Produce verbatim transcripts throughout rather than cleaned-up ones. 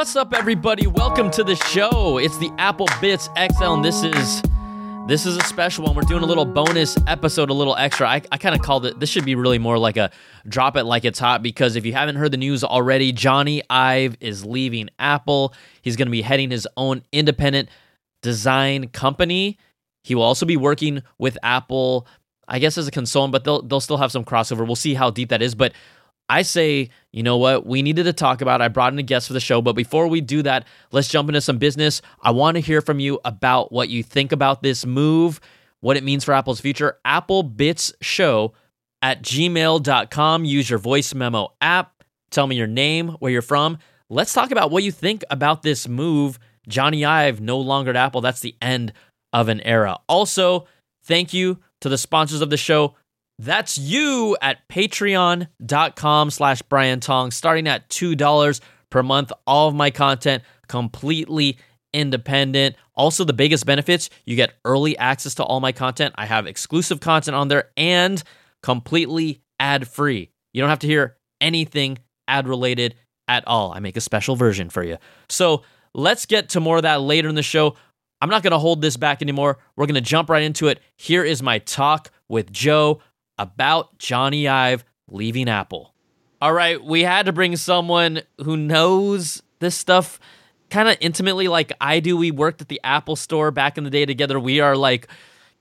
What's up, everybody? Welcome to the show. It's the Apple Bits X L, and this is this is a special one. We're doing a little bonus episode, a little extra. I, I kind of called it, this should be really more like a drop it like it's hot, because if you haven't heard the news already, Jony Ive is leaving Apple. He's going to be heading his own independent design company. He will also be working with Apple, I guess, as a consultant, but they'll they'll still have some crossover. We'll see how deep that is, but I say, you know what, we needed to talk about it. I brought in a guest for the show, but before we do that, let's jump into some business. I want to hear from you about what you think about this move, what it means for Apple's future. applebitsshow at gmail dot com. Use your voice memo app. Tell me your name, where you're from. Let's talk about what you think about this move. Jony Ive no longer at Apple. That's the end of an era. Also, thank you to the sponsors of the show. That's you at patreon.com slash Brian Tong, starting at two dollars per month. All of my content, completely independent. Also, the biggest benefits, you get early access to all my content. I have exclusive content on there and completely ad-free. You don't have to hear anything ad-related at all. I make a special version for you. So let's get to more of that later in the show. I'm not going to hold this back anymore. We're going to jump right into it. Here is my talk with Joe about Jony Ive leaving Apple. All right, we had to bring someone who knows this stuff kind of intimately like I do. We worked at the Apple store back in the day together. We are like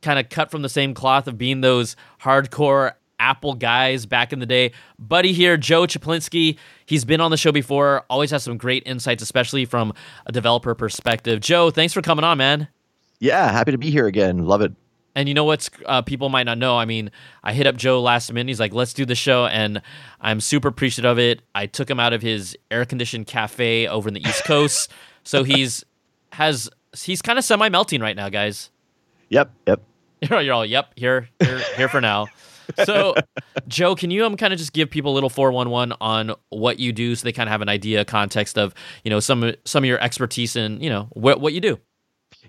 kind of cut from the same cloth of being those hardcore Apple guys back in the day. Buddy here, Joe Cieplinski, he's been on the show before, always has some great insights, especially from a developer perspective. Joe, thanks for coming on, man. Yeah, happy to be here again. Love it. And you know what's uh, people might not know, I mean, I hit up Joe last minute. He's like, let's do the show. And I'm super appreciative of it. I took him out of his air-conditioned cafe over in the East Coast. So he's has he's kind of semi-melting right now, guys. Yep, yep. You're all, yep, here, here, here for now. So, Joe, can you um, kind of just give people a little four one one on what you do so they kind of have an idea, context of, you know, some, some of your expertise and, you know, wh- what you do?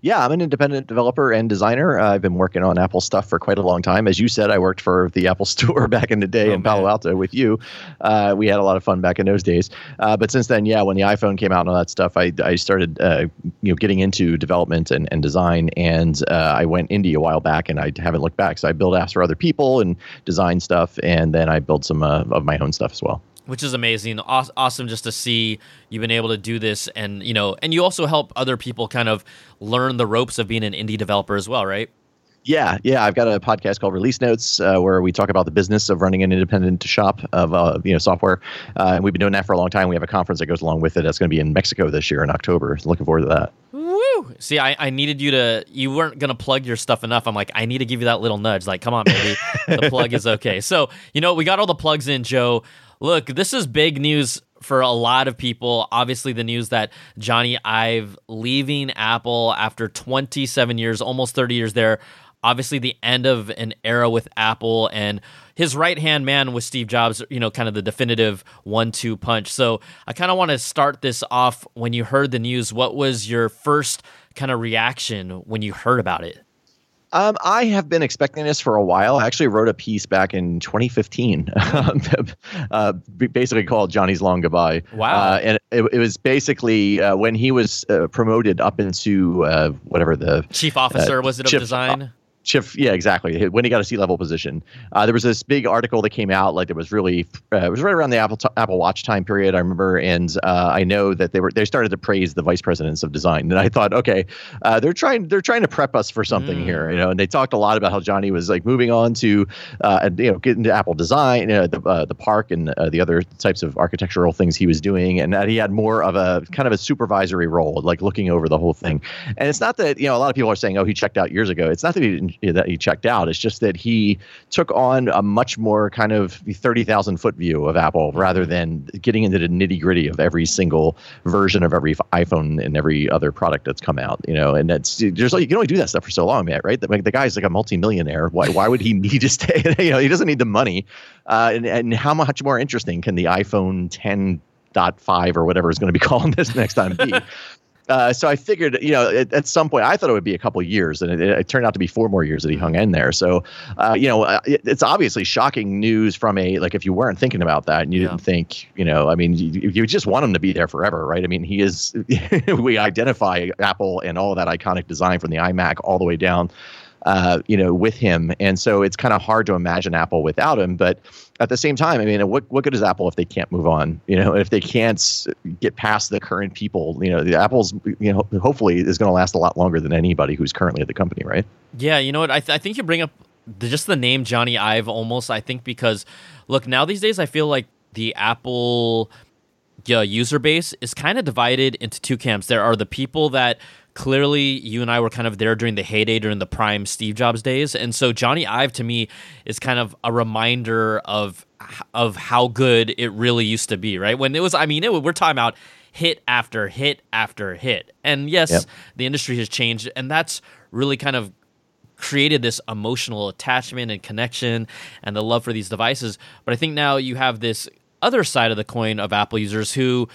Yeah, I'm an independent developer and designer. Uh, I've been working on Apple stuff for quite a long time. As you said, I worked for the Apple store back in the day oh, in Palo Alto man. with you. Uh, we had a lot of fun back in those days. Uh, but since then, yeah, when the iPhone came out and all that stuff, I, I started uh, you know, getting into development and, and design. And uh, I went indie a while back, and I haven't looked back. So I build apps for other people and design stuff. And then I build some uh, of my own stuff as well. Which is amazing. Awesome just to see you've been able to do this. And, you know, and you also help other people kind of learn the ropes of being an indie developer as well, right? Yeah, yeah. I've got a podcast called Release Notes uh, where we talk about the business of running an independent shop of uh, you know software. Uh, and we've been doing that for a long time. We have a conference that goes along with it. That's going to be in Mexico this year in October. Looking forward to that. Woo! See, I, I needed you to, you weren't going to plug your stuff enough. I'm like, I need to give you that little nudge. Like, come on, baby. The plug is okay. So, you know, we got all the plugs in, Joe. Look, this is big news for a lot of people. Obviously, the news that Jony Ive leaving Apple after twenty-seven years, almost thirty years there. Obviously, the end of an era with Apple, and his right-hand man was Steve Jobs, you know, kind of the definitive one two punch. So I kind of want to start this off. When you heard the news, what was your first kind of reaction when you heard about it? Um, I have been expecting this for a while. I actually wrote a piece back in twenty fifteen, uh, basically called Johnny's Long Goodbye. Wow. Uh, and it, it was basically uh, when he was uh, promoted up into uh, whatever the chief officer uh, was it of chief, design? Uh, Chief, yeah, exactly. When he got a C-level position, uh, there was this big article that came out. Like there was really, uh, it was right around the Apple t- Apple Watch time period. I remember, and uh, I know that they were they started to praise the vice presidents of design. And I thought, okay, uh, they're trying they're trying to prep us for something mm. here, you know. And they talked a lot about how Jony was like moving on to, uh, you know, getting to Apple design, uh, the uh, the park, and uh, the other types of architectural things he was doing, and that he had more of a kind of a supervisory role, like looking over the whole thing. And it's not that, you know, a lot of people are saying, oh, he checked out years ago. It's not that he didn't. that he checked out. It's just that he took on a much more kind of thirty thousand foot view of Apple rather than getting into the nitty gritty of every single version of every iPhone and every other product that's come out, you know, and that's there's like, you can only do that stuff for so long, man, right? The, like, the guy's like a multimillionaire. Why, why would he need to stay? You know, he doesn't need the money. Uh, and, and how much more interesting can the iPhone ten point five or whatever is going to be calling this next time be? Uh, so I figured, you know, at, at some point, I thought it would be a couple of years, and it, it turned out to be four more years that he hung in there. So, uh, you know, it, it's obviously shocking news from a, like, if you weren't thinking about that and you yeah. didn't think, you know, I mean, you, you just want him to be there forever, right? I mean, he is, we identify Apple and all that iconic design from the iMac all the way down, uh, you know, with him. And so it's kind of hard to imagine Apple without him. But at the same time, I mean, what what good is Apple if they can't move on? You know, if they can't get past the current people, you know, the Apple's, you know, hopefully is going to last a lot longer than anybody who's currently at the company, right? Yeah, you know what? I th- I think you bring up the, just the name Jony Ive almost, I think, because, look, now these days I feel like the Apple yeah, user base is kind of divided into two camps. There are the people that clearly you and I were kind of there during the heyday, during the prime Steve Jobs days. And so Jony Ive to me is kind of a reminder of of how good it really used to be, right? When it was, I mean, it, we're talking about hit after hit after hit. And yes, yep. the industry has changed, and that's really kind of created this emotional attachment and connection and the love for these devices. But I think now you have this other side of the coin of Apple users who,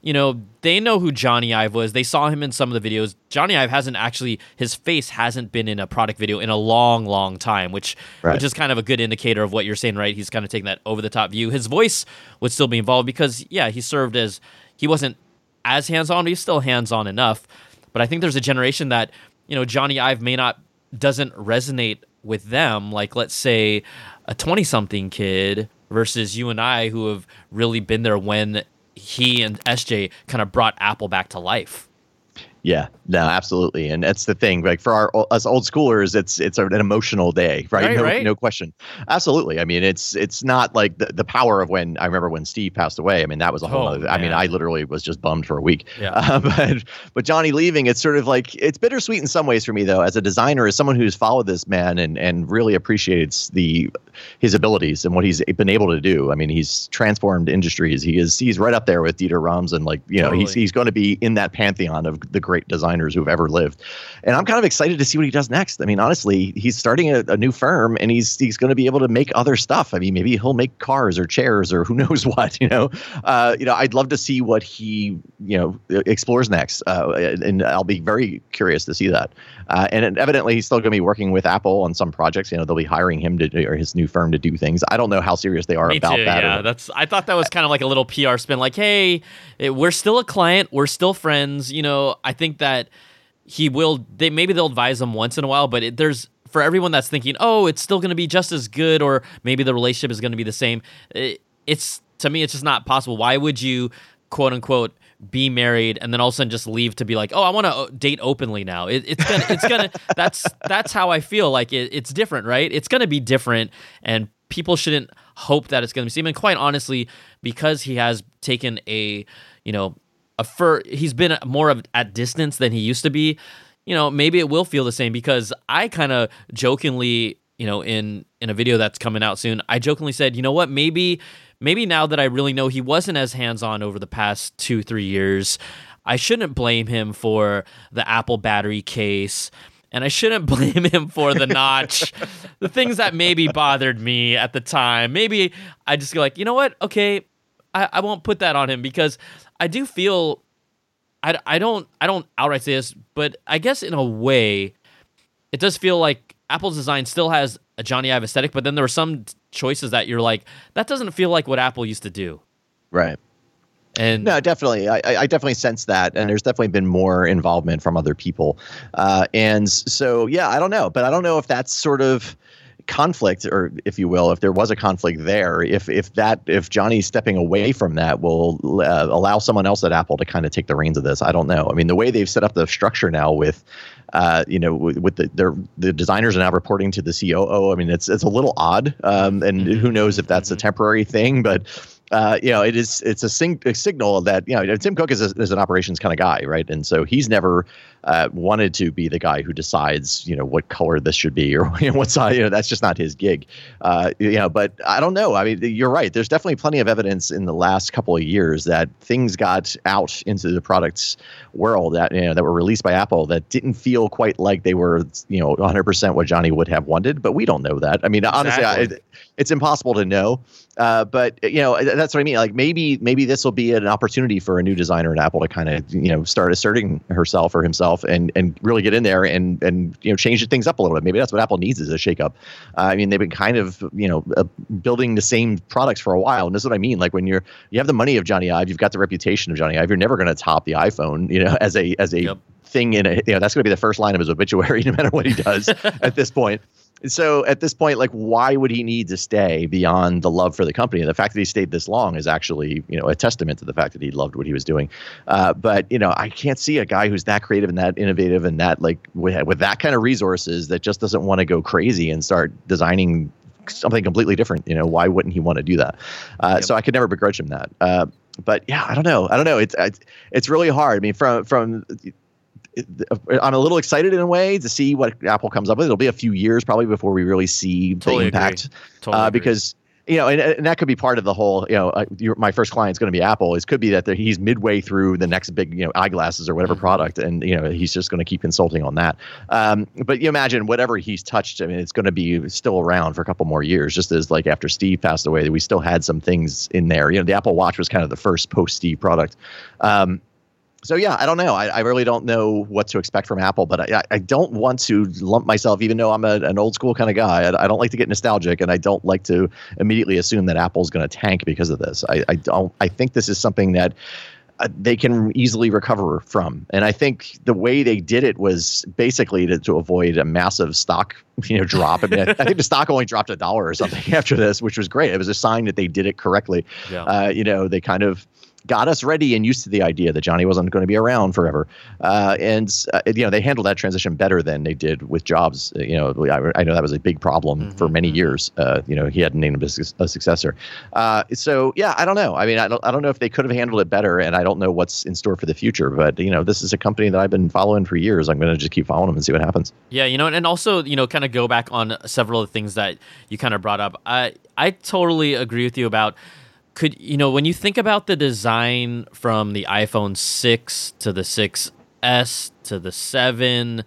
you know, they know who Jony Ive was. They saw him in some of the videos. Jony Ive hasn't actually, his face hasn't been in a product video in a long, long time, which right. which is kind of a good indicator of what you're saying, right? He's kind of taking that over-the-top view. His voice would still be involved because, yeah, he served as, he wasn't as hands-on, but he's still hands-on enough. But I think there's a generation that, you know, Jony Ive may not, doesn't resonate with them. Like, let's say, a twenty-something kid versus you and I who have really been there when he and S J kind of brought Apple back to life. Yeah, no, absolutely. And that's the thing, like for our, us old schoolers, it's, it's an emotional day, right? Right, no, right? No question. Absolutely. I mean, it's, it's not like the, the power of when I remember when Steve passed away. I mean, that was a whole, oh, other, I mean, I literally was just bummed for a week, yeah. uh, but, but Jony leaving, it's sort of like, it's bittersweet in some ways for me though, as a designer, as someone who's followed this man and, and really appreciates the, his abilities and what he's been able to do. I mean, he's transformed industries. He is, he's right up there with Dieter Rams, and like, you know, totally. he's, he's going to be in that pantheon of the great designers who've ever lived. And I'm kind of excited to see what he does next. I mean, honestly, he's starting a, a new firm, and he's he's going to be able to make other stuff. I mean, maybe he'll make cars or chairs or who knows what, you know. Uh, you know, I'd love to see what he, you know, explores next. Uh, and I'll be very curious to see that. Uh, and evidently, he's still going to be working with Apple on some projects. You know, they'll be hiring him to, or his new firm to do things. I don't know how serious they are Me about too, that. Yeah, or, that's, I thought that was kind of like a little P R spin, like, hey, we're still a client. We're still friends. You know, I think think that he will, they maybe they'll advise him once in a while, but it, there's, for everyone that's thinking, oh, it's still going to be just as good, or maybe the relationship is going to be the same, it, it's, to me, it's just not possible. Why would you, quote unquote, be married and then all of a sudden just leave to be like, oh, I want to date openly now? It, it's gonna, it's gonna, that's that's how I feel like it, it's different, right? It's gonna be different, and people shouldn't hope that it's gonna be same. And quite honestly, because he has taken a, you know. A fur, he's been more of at distance than he used to be, you know, maybe it will feel the same, because I kind of jokingly, you know, in, in a video that's coming out soon, I jokingly said, you know what, maybe, maybe now that I really know he wasn't as hands-on over the past two, three years, I shouldn't blame him for the Apple battery case, and I shouldn't blame him for the notch, the things that maybe bothered me at the time. Maybe I just go like, you know what, okay, I, I won't put that on him, because I do feel, I, I don't I don't outright say this, but I guess in a way, it does feel like Apple's design still has a Jony Ive aesthetic, but then there were some choices that you're like, that doesn't feel like what Apple used to do. Right. And no, definitely. I, I definitely sense that. And there's definitely been more involvement from other people. Uh, and so, yeah, I don't know. But I don't know if that's sort of conflict, or if you will, if there was a conflict there, if if that if Johnny's stepping away from that will uh, allow someone else at Apple to kind of take the reins of this. I don't know. I mean, the way they've set up the structure now with uh you know with, with the their the designers are now reporting to the C O O. I mean, it's it's a little odd, um and mm-hmm. who knows if that's a temporary thing, but Uh, you know, it is, it's a, sing, a signal that, you know, Tim Cook is, a, is an operations kind of guy, right? And so he's never uh, wanted to be the guy who decides, you know, what color this should be, or you know, what size, you know, that's just not his gig. Uh, you know, but I don't know. I mean, you're right. There's definitely plenty of evidence in the last couple of years that things got out into the products world that, you know, that were released by Apple that didn't feel quite like they were, you know, one hundred percent what Jony would have wanted, but we don't know that. I mean, exactly. honestly, I, it, it's impossible to know. Uh, but, you know, that's what I mean. Like maybe maybe this will be an opportunity for a new designer at Apple to kind of, you know, start asserting herself or himself and and really get in there and and you know change things up a little bit. Maybe that's what Apple needs is a shakeup. Uh, I mean, they've been kind of you know uh, building the same products for a while, and that's what I mean. Like when you're you have the money of Jony Ive, you've got the reputation of Jony Ive. You're never going to top the iPhone, you know, as a as a yep. thing in a you know that's going to be the first line of his obituary, no matter what he does at this point. So at this point, like, why would he need to stay beyond the love for the company? The fact that he stayed this long is actually, you know, a testament to the fact that he loved what he was doing. Uh, but, you know, I can't see a guy who's that creative and that innovative and that like with, with that kind of resources that just doesn't want to go crazy and start designing something completely different. You know, why wouldn't he want to do that? Uh, yep. So I could never begrudge him that. Uh, but yeah, I don't know. I don't know. It's, it's, it's really hard. I mean, from, from, I'm a little excited in a way to see what Apple comes up with. It'll be a few years probably before we really see totally the impact totally uh, because, you know, and, and that could be part of the whole, you know, uh, your, my first client's going to be Apple. It could be that the, he's midway through the next big, you know, eyeglasses or whatever mm-hmm. product. And, you know, he's just going to keep consulting on that. Um, but you imagine whatever he's touched, I mean, it's going to be still around for a couple more years, just as like after Steve passed away, that we still had some things in there. You know, the Apple Watch was kind of the first post Steve product. Um, So, yeah, I don't know. I, I really don't know what to expect from Apple, but I, I don't want to lump myself, even though I'm a, an old school kind of guy. I, I don't like to get nostalgic, and I don't like to immediately assume that Apple's going to tank because of this. I, I don't. I think this is something that uh, they can easily recover from. And I think the way they did it was basically to, to avoid a massive stock you know, drop. I mean, I, I think the stock only dropped a dollar or something after this, which was great. It was a sign that they did it correctly. Yeah. Uh, you know, they kind of got us ready and used to the idea that Jony wasn't going to be around forever. Uh, and, uh, you know, they handled that transition better than they did with Jobs. You know, I, I know that was a big problem mm-hmm. for many years. Uh, you know, he hadn't named a, a successor. Uh, so, yeah, I don't know. I mean, I don't, I don't know if they could have handled it better, and I don't know what's in store for the future. But, you know, this is a company that I've been following for years. I'm going to just keep following them and see what happens. Yeah, you know, and also, you know, kind of go back on several of the things that you kind of brought up. I I totally agree with you about Could you know when you think about the design from the iPhone six to the six S to the seven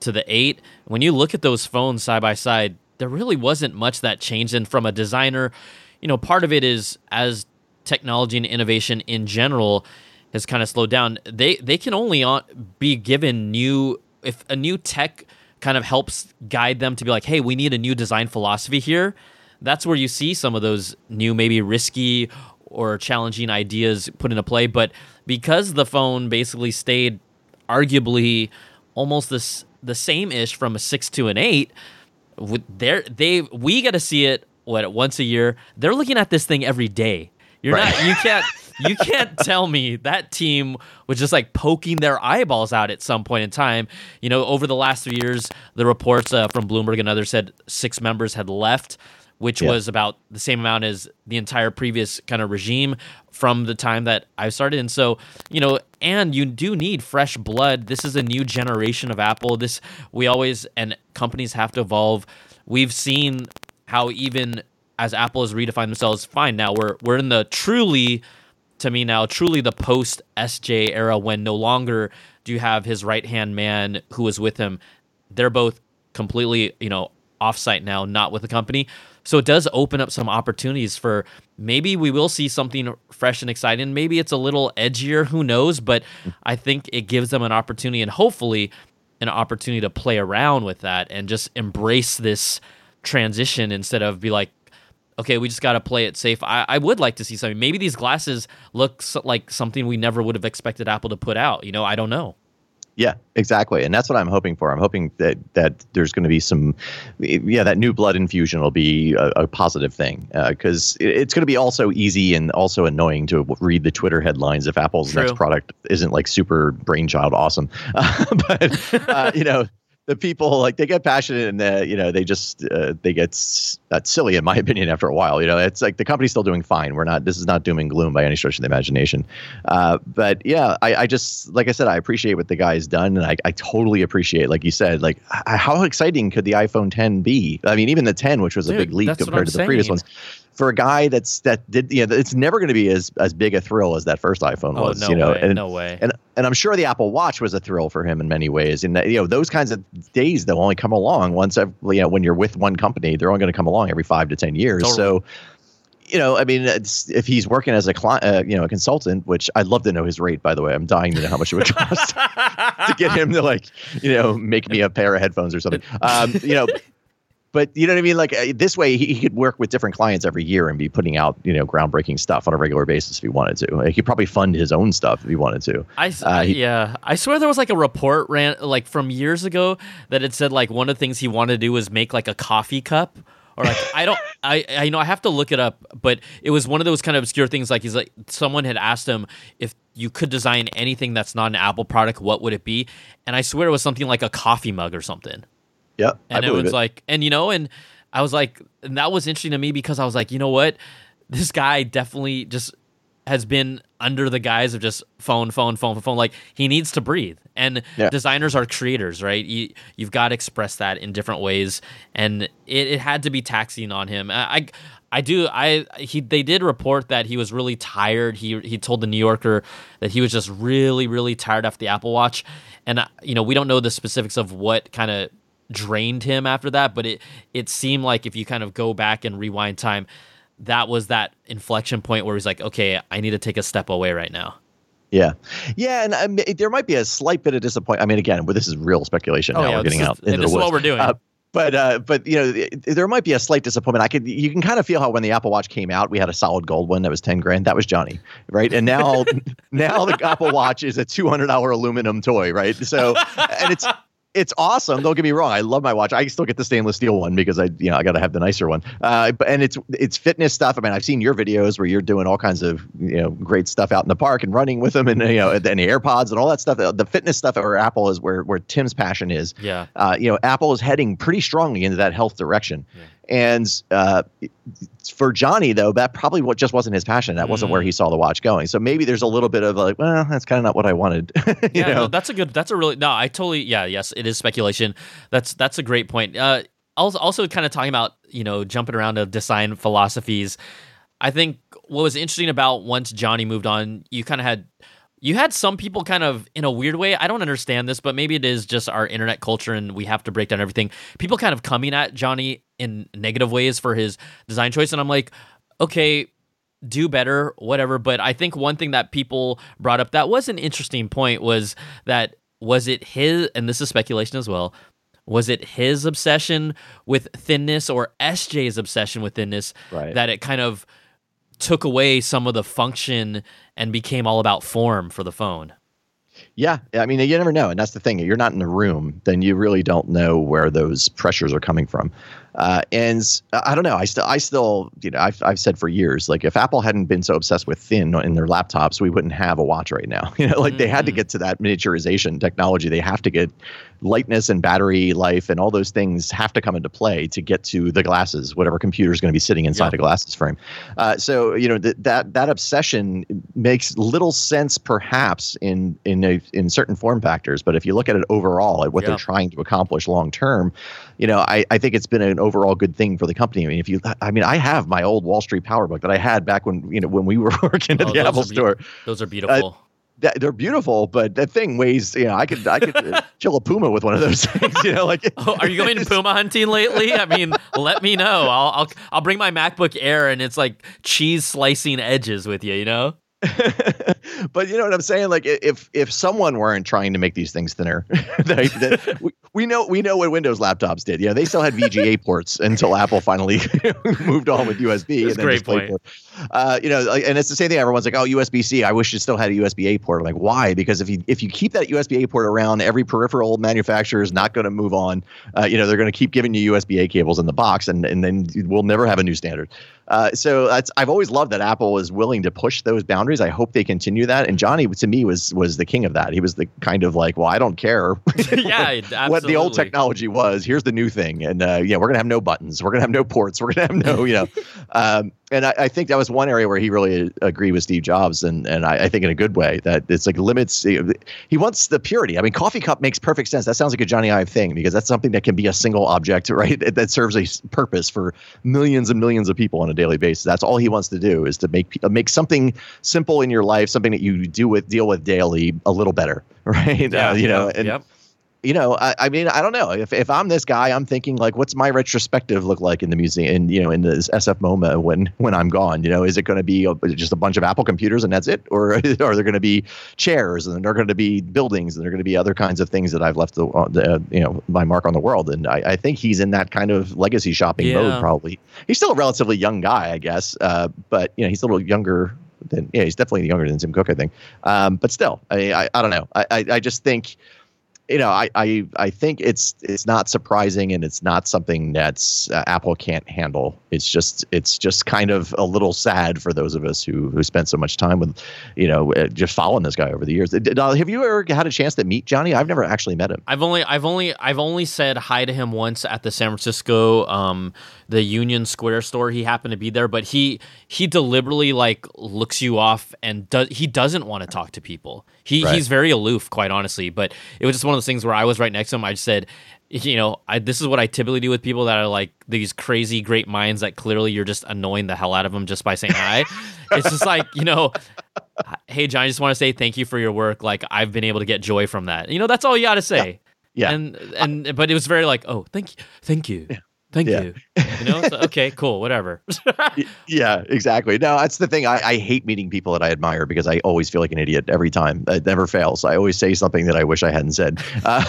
to the eight, when you look at those phones side by side, there really wasn't much that changed. And from a designer, you know, part of it is as technology and innovation in general has kind of slowed down, they they can only be given new if a new tech kind of helps guide them to be like, hey, we need a new design philosophy here. That's where you see some of those new, maybe risky or challenging ideas put into play. But because the phone basically stayed arguably almost this, the same-ish from a six to an eight, they we get to see it what once a year. They're looking at this thing every day. You're right. not you can't you can't tell me that team was just like poking their eyeballs out at some point in time. You know, over the last three years, the reports uh, from Bloomberg and others said six members had left, which yeah. was about the same amount as the entire previous kind of regime from the time that I've started. And so, you know, and you do need fresh blood. This is a new generation of Apple. This, we always, and companies have to evolve. We've seen how even as Apple has redefined themselves, fine, now we're we're in the truly, to me now, truly the post-S J era when no longer do you have his right-hand man who was with him. They're both completely, you know, offsite now, not with the company. So it does open up some opportunities for maybe we will see something fresh and exciting. Maybe it's a little edgier, who knows? But I think it gives them an opportunity and hopefully an opportunity to play around with that and just embrace this transition instead of be like, okay, we just got to play it safe. I, I would like to see something. Maybe these glasses look so, like something we never would have expected Apple to put out. You know, I don't know. Yeah, exactly. And that's what I'm hoping for. I'm hoping that that there's going to be some, yeah, that new blood infusion will be a, a positive thing because uh, it, it's going to be also easy and also annoying to read the Twitter headlines if Apple's True. next product isn't like super brainchild awesome. Uh, but, uh, you know, the people like they get passionate and uh, you know they just uh, they get s- that's silly in my opinion after a while. You know, it's like the company's still doing fine. We're not this is not doom and gloom by any stretch of the imagination. Uh, but yeah, I, I just like I said, I appreciate what the guy's done, and I, I totally appreciate like you said, like h- how exciting could the iPhone ten be? I mean, even the ten, which was Dude, a big leap compared to the saying. previous ones. For a guy that's that did, you know, it's never going to be as as big a thrill as that first iPhone oh, was. No you know, way, and, no way. And and I'm sure the Apple Watch was a thrill for him in many ways. And you know, those kinds of days they'll only come along once. Every, you know, when you're with one company, they're only going to come along every five to ten years. Totally. So. you know, I mean, it's, if he's working as a client, uh, you know, a consultant, which I'd love to know his rate, by the way. I'm dying to know how much it would cost to get him to, like, you know, make me a pair of headphones or something, um, you know. But you know what I mean? Like uh, this way, he, he could work with different clients every year and be putting out, you know, groundbreaking stuff on a regular basis if he wanted to. He could probably fund his own stuff if he wanted to. I uh, he, yeah, I swear there was like a report ran like from years ago that it said like one of the things he wanted to do was make like a coffee cup. Or like I don't, I, I you know I have to look it up, but it was one of those kind of obscure things. Like he's like someone had asked him if you could design anything that's not an Apple product, what would it be? And I swear it was something like a coffee mug or something. Yeah, and I it was it. like, and you know, and I was like, and that was interesting to me because I was like, you know what, this guy definitely just has been under the guise of just phone, phone, phone, phone. Like he needs to breathe, and yeah. designers are creators, right? You you've got to express that in different ways, and it, it had to be taxing on him. I. I I do. I he they did report that he was really tired. He he told the New Yorker that he was just really really tired after the Apple Watch, and you know we don't know the specifics of what kind of drained him after that, but it it seemed like if you kind of go back and rewind time, that was that inflection point where he's like, okay, I need to take a step away right now. Yeah, yeah, and um, it, there might be a slight bit of disappointment. I mean, again, well, this is real speculation. Oh, now yeah, we're getting is, out into the woods. This is what we're doing. Uh, But uh, but you know there might be a slight disappointment. I could you can kind of feel how when the Apple Watch came out, we had a solid gold one that was ten grand. That was Johnny, right? And now now the Apple Watch is a two hundred dollar aluminum toy, right? So and it's it's awesome. Don't get me wrong. I love my watch. I still get the stainless steel one because I you know I got to have the nicer one. Uh, but and it's it's fitness stuff. I mean I've seen your videos where you're doing all kinds of you know great stuff out in the park and running with them and you know and the AirPods and all that stuff. The fitness stuff where Apple is where where Tim's passion is. Yeah. Uh, you know Apple is heading pretty strongly into that health direction. Yeah. And uh, for Johnny, though, that probably what just wasn't his passion. That wasn't mm. where he saw the watch going. So maybe there's a little bit of like, well, that's kind of not what I wanted. you yeah, know? No, that's a good. That's a really no. I totally. Yeah. Yes, it is speculation. That's that's a great point. Uh, also, also kind of talking about you know jumping around to design philosophies. I think what was interesting about once Johnny moved on, you kind of had. You had some people kind of, in a weird way, I don't understand this, but maybe it is just our internet culture and we have to break down everything. People kind of coming at Johnny in negative ways for his design choice. And I'm like, okay, do better, whatever. But I think one thing that people brought up that was an interesting point was that, was it his, and this is speculation as well, was it his obsession with thinness or S J's obsession with thinness right. that it kind of took away some of the function and became all about form for the phone. Yeah. I mean, you never know. And that's the thing. If you're not in the room, then you really don't know where those pressures are coming from. Uh, and I don't know. I still, I still, you know, I've, I've said for years, like if Apple hadn't been so obsessed with thin in their laptops, we wouldn't have a watch right now. You know, like mm-hmm. they had to get to that miniaturization technology. They have to get lightness and battery life and all those things have to come into play to get to the glasses, whatever computer is going to be sitting inside yeah. a glasses frame. Uh, so, you know, th- that, that obsession makes little sense perhaps in, in a, in certain form factors. But if you look at it overall at what yeah. they're trying to accomplish long-term, you know, I, I think it's been an overall good thing for the company. I mean, if you, I mean, I have my old Wall Street Power Book that I had back when, you know, when we were working at oh, the Apple store. Be- those are beautiful. Uh, that, they're beautiful, but that thing weighs, you know, I could, I could uh, chill a puma with one of those things, you know, like. Oh, are you going puma hunting lately? I mean, let me know. I'll, I'll, I'll bring my MacBook Air and it's like cheese slicing edges with you, you know? But you know what I'm saying? Like if, if someone weren't trying to make these things thinner, they, they, we, we know, we know what Windows laptops did. Yeah. You know, they still had V G A ports until Apple finally moved on with U S B. That's and then great point. Uh, you know, like, and it's the same thing. Everyone's like, oh, U S B C, I wish it still had a U S B A port. I'm like, why? Because if you, if you keep that U S B A port around, every peripheral manufacturer is not going to move on. Uh, you know, they're going to keep giving you U S B A cables in the box and, and then we'll never have a new standard. Uh, so that's, I've always loved that Apple is willing to push those boundaries. I hope they continue that. And Johnny, to me, was was the king of that. He was the kind of like, well, I don't care yeah, what, what the old technology was. Here's the new thing. And, uh, yeah, we're going to have no buttons. We're going to have no ports. We're going to have no, you know. um, and I, I think that was one area where he really agreed with Steve Jobs. And, and I, I think in a good way that it's like limits. He wants the purity. I mean, coffee cup makes perfect sense. That sounds like a Jony Ive thing because that's something that can be a single object, right? That, that serves a purpose for millions and millions of people on a daily basis. That's all he wants to do is to make make something simple in your life, something that you do with deal with daily a little better, right? Yeah, uh, you yeah, know, and yep. you know, I, I mean, I don't know. If if I'm this guy, I'm thinking like, what's my retrospective look like in the museum, and you know, in this S F MoMA when when I'm gone? You know, is it going to be a, just a bunch of Apple computers and that's it, or are there going to be chairs, and there are going to be buildings, and there are going to be other kinds of things that I've left the, uh, the you know my mark on the world? And I, I think he's in that kind of legacy shopping yeah. mode. Probably, he's still a relatively young guy, I guess, uh, but you know, he's a little younger. Then yeah, he's definitely younger than Tim Cook, I think. Um, but still, I, I I don't know. I I, I just think, you know, I, I I think it's it's not surprising, and it's not something that's uh, Apple can't handle. It's just it's just kind of a little sad for those of us who who spent so much time with, you know, just following this guy over the years. Have you ever had a chance to meet Jony? I've never actually met him. I've only I've only I've only said hi to him once at the San Francisco um the Union Square store. He happened to be there, but he he deliberately like looks you off and does he doesn't want to talk to people. He right. he's very aloof, quite honestly. But it was just one of those things where I was right next to him. I just said, you know, I, this is what I typically do with people that are like these crazy great minds that clearly you're just annoying the hell out of them just by saying hi. It's just like, you know, hey, John, I just want to say thank you for your work. Like, I've been able to get joy from that. You know, that's all you got to say. Yeah. yeah. And and I, but it was very like, oh, thank you. Thank you. Yeah. Thank yeah. you. You know, so, okay, cool, whatever. Yeah, exactly. No, that's the thing. I, I hate meeting people that I admire because I always feel like an idiot every time. It never fails. I always say something that I wish I hadn't said. Uh,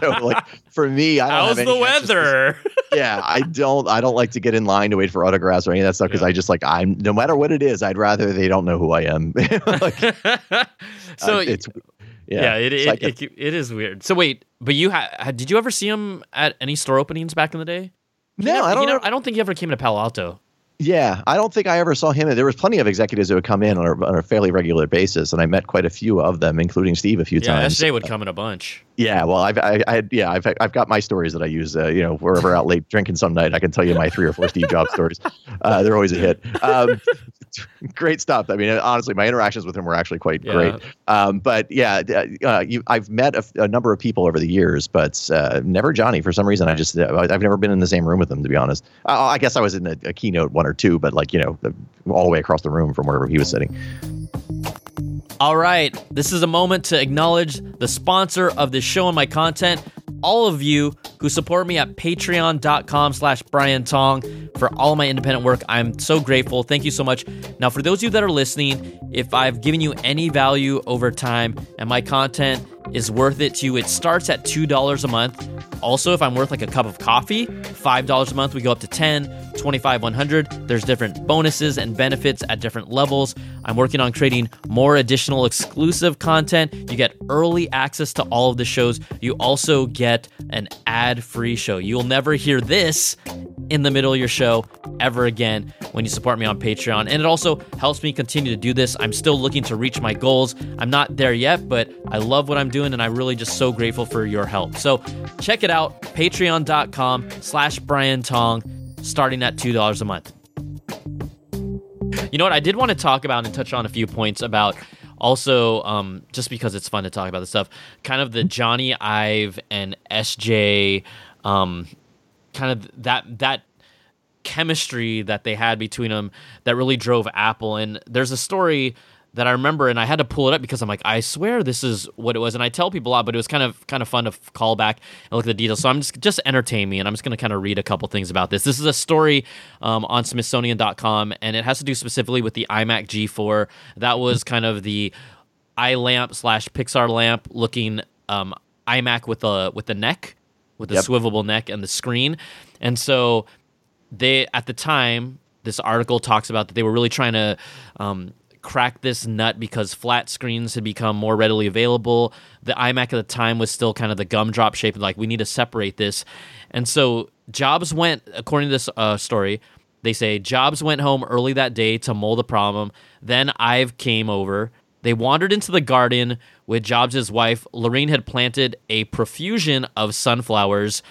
so, like for me, I don't. How's have the weather? To, yeah, I don't. I don't like to get in line to wait for autographs or any of that stuff because yeah. I just like I'm. No matter what it is, I'd rather they don't know who I am. like, so uh, it's. Yeah, yeah it, it, like it, it it is weird. So wait, but you ha- did you ever see him at any store openings back in the day? No, never, I don't. You know, I don't think he ever came to Palo Alto. Yeah, I don't think I ever saw him. There was plenty of executives who would come in on a, on a fairly regular basis, and I met quite a few of them, including Steve a few yeah, times. Yeah, S J would come in a bunch. Yeah, well, I've, I, I, yeah, I've, I've got my stories that I use. Uh, you know, wherever out late drinking some night, I can tell you my three or four Steve Jobs stories. Uh, they're always a hit. Um, great stuff. I mean, honestly, my interactions with him were actually quite yeah. great. Um, but yeah, uh, you, I've met a, a number of people over the years, but uh, never Jony for some reason. I just uh, I've never been in the same room with him, to be honest. I, I guess I was in a, a keynote one or two, but like, you know, all the way across the room from wherever he was sitting. All right. This is a moment to acknowledge the sponsor of this show and my content, all of you who support me at patreon.com slash Brian Tong for all of my independent work. I'm so grateful. Thank you so much. Now, for those of you that are listening, if I've given you any value over time and my content is worth it to you, it starts at two dollars a month. Also, if I'm worth like a cup of coffee, five dollars a month, we go up to ten dollars, twenty-five dollars, one hundred dollars. There's different bonuses and benefits at different levels. I'm working on creating more additional exclusive content. You get early access to all of the shows. You also get an ad-free show. You'll never hear this in the middle of your show ever again when you support me on Patreon. And it also helps me continue to do this. I'm still looking to reach my goals. I'm not there yet, but I love what I'm doing, and I'm really just so grateful for your help. So check it out, patreon.com slash Brian Tong, starting at two dollars a month. You know what? I did want to talk about and touch on a few points about also, um, just because it's fun to talk about this stuff, kind of the Jony Ive and S J, um, kind of that that chemistry that they had between them that really drove Apple. And there's a story that I remember, and I had to pull it up because I'm like, I swear this is what it was. And I tell people a lot, but it was kind of kind of fun to f- call back and look at the details. So I'm just, just entertain me, and I'm just going to kind of read a couple things about this. This is a story um, on Smithsonian dot com, and it has to do specifically with the iMac G four. That was kind of the iLamp slash Pixar lamp looking um, iMac with a, with a neck, with a yep. swivelable neck and the screen. And so they, at the time, this article talks about that they were really trying to um, – crack this nut because flat screens had become more readily available. The iMac at the time was still kind of the gumdrop shape, and like, we need to separate this. And so Jobs went, according to this uh, story, they say, Jobs went home early that day to mull the problem. Then Ive came over. They wandered into the garden with Jobs' wife. Lorene had planted a profusion of sunflowers.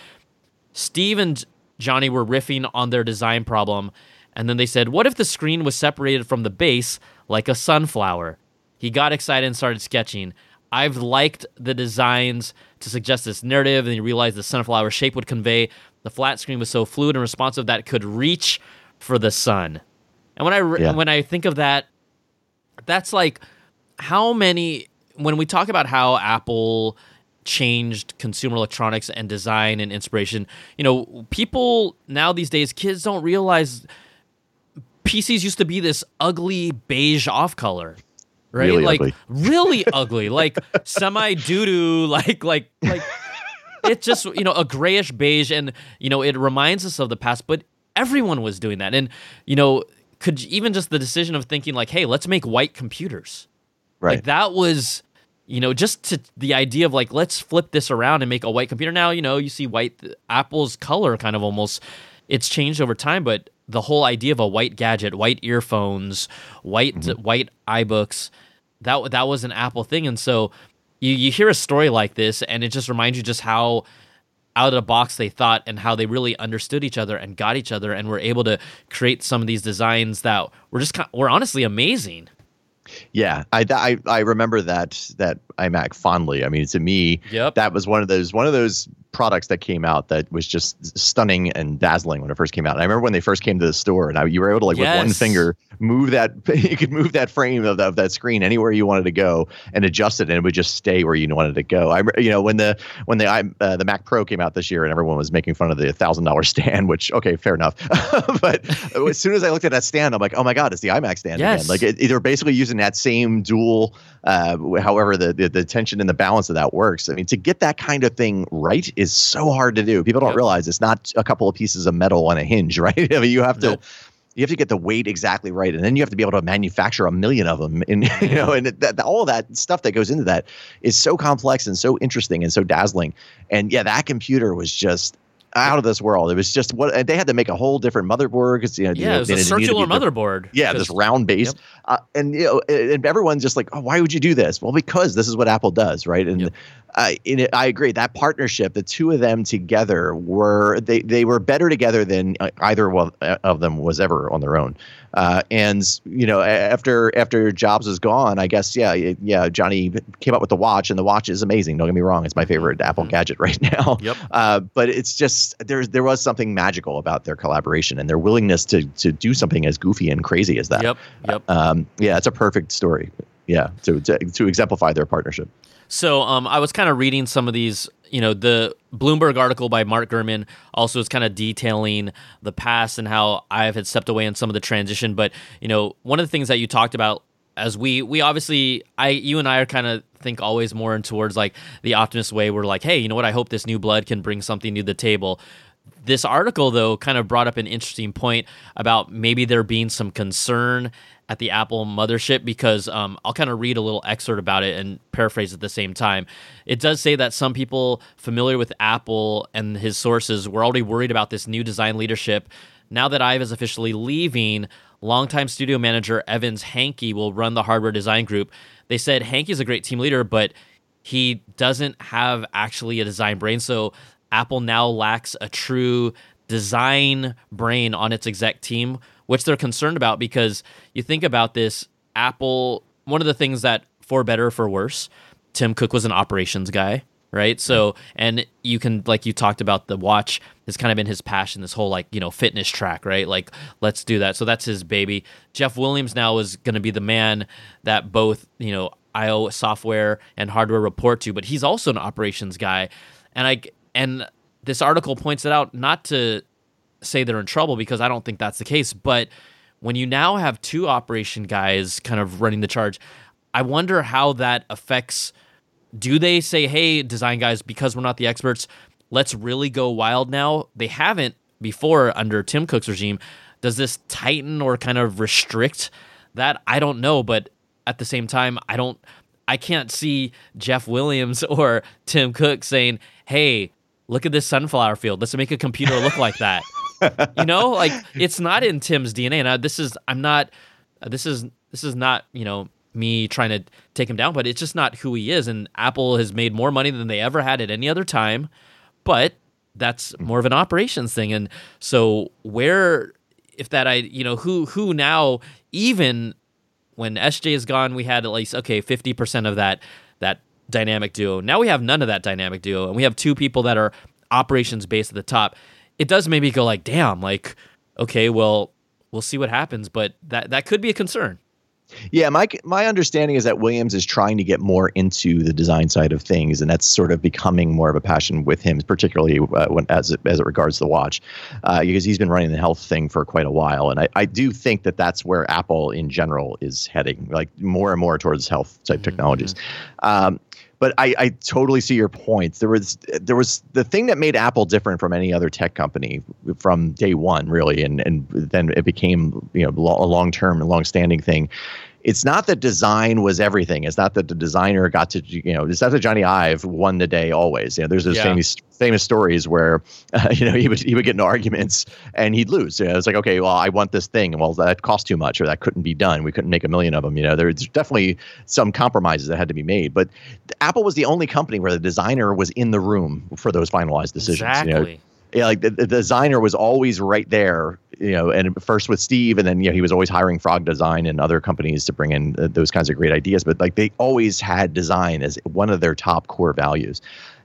Steve and Jony were riffing on their design problem. And then they said, what if the screen was separated from the base like a sunflower? He got excited and started sketching. I've liked the designs to suggest this narrative, and he realized the sunflower shape would convey. The flat screen was so fluid and responsive that it could reach for the sun. And when I re- yeah. when I think of that, that's like how many, when we talk about how Apple changed consumer electronics and design and inspiration. You know, people now these days, kids don't realize P Cs used to be this ugly beige off color, right? Really like ugly. really ugly, like semi doo doo, like like like it's just, you know, a grayish beige, and you know it reminds us of the past. But everyone was doing that, and you know, could even just the decision of thinking like, hey, let's make white computers, right? Like that was. You know, just to the idea of like, let's flip this around and make a white computer. Now, you know, you see white, Apple's color kind of almost, it's changed over time, but the whole idea of a white gadget, white earphones, white mm-hmm. white iBooks, that that was an Apple thing. And so you, you hear a story like this, and it just reminds you just how out of the box they thought and how they really understood each other and got each other and were able to create some of these designs that were just were honestly amazing. Yeah, I, I, I remember that that iMac fondly. I mean, to me, yep. that was one of those one of those products that came out that was just stunning and dazzling when it first came out. And I remember when they first came to the store, and I, you were able to like yes. with one finger move that you could move that frame of, the, of that screen anywhere you wanted to go and adjust it, and it would just stay where you wanted to go. I you know when the when the I, uh, the Mac Pro came out this year, and everyone was making fun of the one thousand dollars stand, which okay, fair enough. But as soon as I looked at that stand, I'm like, oh my god, it's the iMac stand yes. again. Like it, they're basically using that same dual, uh, however the, the the tension and the balance of that works. I mean, to get that kind of thing right is so hard to do. People don't yep. realize it's not a couple of pieces of metal on a hinge, right? I mean, you have to nope. you have to get the weight exactly right, and then you have to be able to manufacture a million of them. And you know, and that, all that stuff that goes into that is so complex and so interesting and so dazzling. And yeah, that computer was just out of this world. It was just what, and they had to make a whole different motherboard because you know, yeah, it was a circular motherboard. Yeah, this round base, yep. uh, and you know, and everyone's just like, oh, why would you do this? Well, because this is what Apple does, right? And yep. I, and it, I agree that partnership, the two of them together were they they were better together than either one of them was ever on their own. Uh, and you know, after after Jobs was gone, I guess yeah, yeah, Jony came up with the watch, and the watch is amazing. Don't get me wrong; it's my favorite Apple mm-hmm. gadget right now. Yep. Uh, but it's just there there was something magical about their collaboration and their willingness to to do something as goofy and crazy as that. Yep. Yep. Um, yeah, it's a perfect story. Yeah, to to, to exemplify their partnership. So um, I was kind of reading some of these. You know, the Bloomberg article by Mark Gurman also is kind of detailing the past and how Ive had stepped away in some of the transition. But, you know, one of the things that you talked about as we we obviously I you and I are kind of think always more in towards like the optimist way. We're like, hey, you know what? I hope this new blood can bring something new to the table. This article, though, kind of brought up an interesting point about maybe there being some concern at the Apple mothership, because um, I'll kind of read a little excerpt about it and paraphrase at the same time. It does say that some people familiar with Apple and his sources were already worried about this new design leadership. Now that Ive is officially leaving, longtime studio manager Evans Hankey will run the hardware design group. They said Hankey's a great team leader, but he doesn't have actually a design brain, so Apple now lacks a true design brain on its exec team, which they're concerned about because you think about this, Apple, one of the things that, for better or for worse, Tim Cook was an operations guy, right? So, and you can, like you talked about the watch, has kind of been his passion, this whole like, you know, fitness track, right? Like, let's do that. So that's his baby. Jeff Williams now is going to be the man that both, you know, I O software and hardware report to, but he's also an operations guy. And I, and this article points it out, not to say they're in trouble, because I don't think that's the case. But when you now have two operation guys kind of running the charge, I wonder how that affects. Do they say, hey, design guys, because we're not the experts, let's really go wild now? They haven't before under Tim Cook's regime. Does this tighten or kind of restrict that? I don't know. But at the same time, I don't, I can't see Jeff Williams or Tim Cook saying, hey, look at this sunflower field. Let's make a computer look like that. You know, like it's not in Tim's D N A. And I, this is, I'm not, this is, this is not, you know, me trying to take him down, but it's just not who he is. And Apple has made more money than they ever had at any other time, but that's more of an operations thing. And so where, if that, I, you know, who, who now, even when S J is gone, we had at least, okay, fifty percent of that, that dynamic duo. Now we have none of that dynamic duo. And we have two people that are operations based at the top. It does maybe go like, damn, like, okay, well, we'll see what happens, but that that could be a concern. Yeah, my my understanding is that Williams is trying to get more into the design side of things, and that's sort of becoming more of a passion with him, particularly uh, when as it, as it regards the watch, uh, because he's been running the health thing for quite a while, and I, I do think that that's where Apple in general is heading, like more and more towards health type mm-hmm. technologies. Um, But I, I totally see your point. There was there was the thing that made Apple different from any other tech company from day one, really, and and then it became you know a long term and long standing thing. It's not that design was everything. It's not that the designer got to, you know, it's not that Jony Ive won the day always. You know, there's those yeah. famous famous stories where, uh, you know, he would he would get into arguments and he'd lose. You know, it's like, okay, well, I want this thing. Well, that cost too much, or that couldn't be done. We couldn't make a million of them. You know, there's definitely some compromises that had to be made. But Apple was the only company where the designer was in the room for those finalized decisions. Exactly. You know? Yeah, like the, the designer was always right there, you know, and first with Steve, and then, you know, he was always hiring Frog Design and other companies to bring in uh, those kinds of great ideas. But like they always had design as one of their top core values.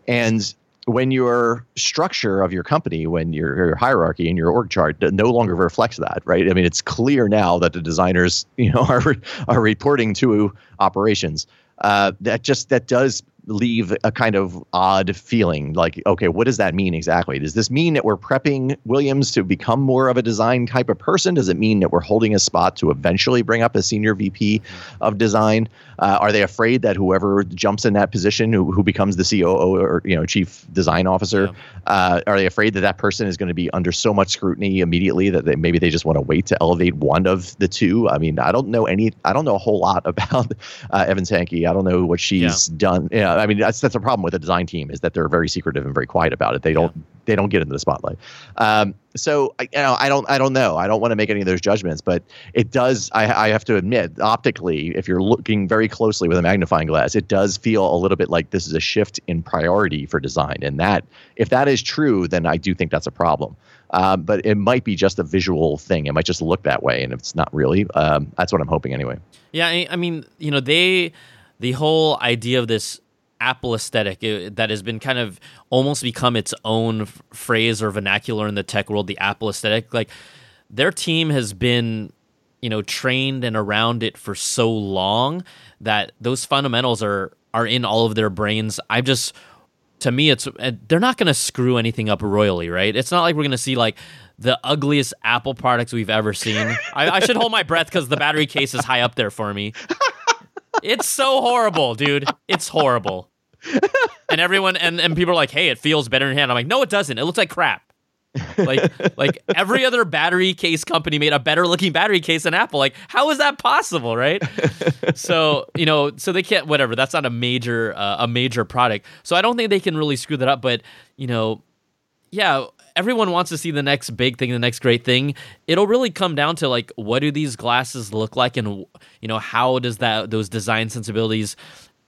And when your structure of your company, when your, your hierarchy and your org chart no longer reflects that, right? I mean, it's clear now that the designers, you know, are are reporting to operations. Uh, that just that does leave a kind of odd feeling like, okay, what does that mean exactly? Does this mean that we're prepping Williams to become more of a design type of person? Does it mean that we're holding a spot to eventually bring up a senior V P of design? Uh, are they afraid that whoever jumps in that position, who, who becomes the C O O or, you know, chief design officer, yeah. uh, are they afraid that that person is going to be under so much scrutiny immediately that they, maybe they just want to wait to elevate one of the two? I mean, I don't know any, I don't know a whole lot about uh, Evans Hankey. I don't know what she's yeah. done. You know, I mean, that's that's a problem with the design team, is that they're very secretive and very quiet about it. They don't yeah. they don't get into the spotlight. Um, so I, you know, I don't I don't know. I don't want to make any of those judgments, but it does. I, I have to admit, optically, if you're looking very closely with a magnifying glass, it does feel a little bit like this is a shift in priority for design. And that, if that is true, then I do think that's a problem. Um, but it might be just a visual thing. It might just look that way, and if it's not really, um, that's what I'm hoping anyway. Yeah, I, I mean, you know, they the whole idea of this Apple aesthetic it, that has been kind of almost become its own f- phrase or vernacular in the tech world, the Apple aesthetic. Like, their team has been, you know, trained and around it for so long that those fundamentals are are in all of their brains. I just, to me, it's they're not going to screw anything up royally, right? It's not like we're going to see like the ugliest Apple products we've ever seen. I, I should hold my breath because the battery case is high up there for me. It's so horrible, dude. It's horrible. And everyone and, and people are like, hey, it feels better in hand. I'm like, no, it doesn't. It looks like crap. Like like every other battery case company made a better looking battery case than Apple. Like, how is that possible, right? So, you know, so they can't, whatever. That's not a major uh, a major product. So I don't think they can really screw that up. But, you know, yeah, everyone wants to see the next big thing, the next great thing. It'll really come down to like, what do these glasses look like, and you know, how does that those design sensibilities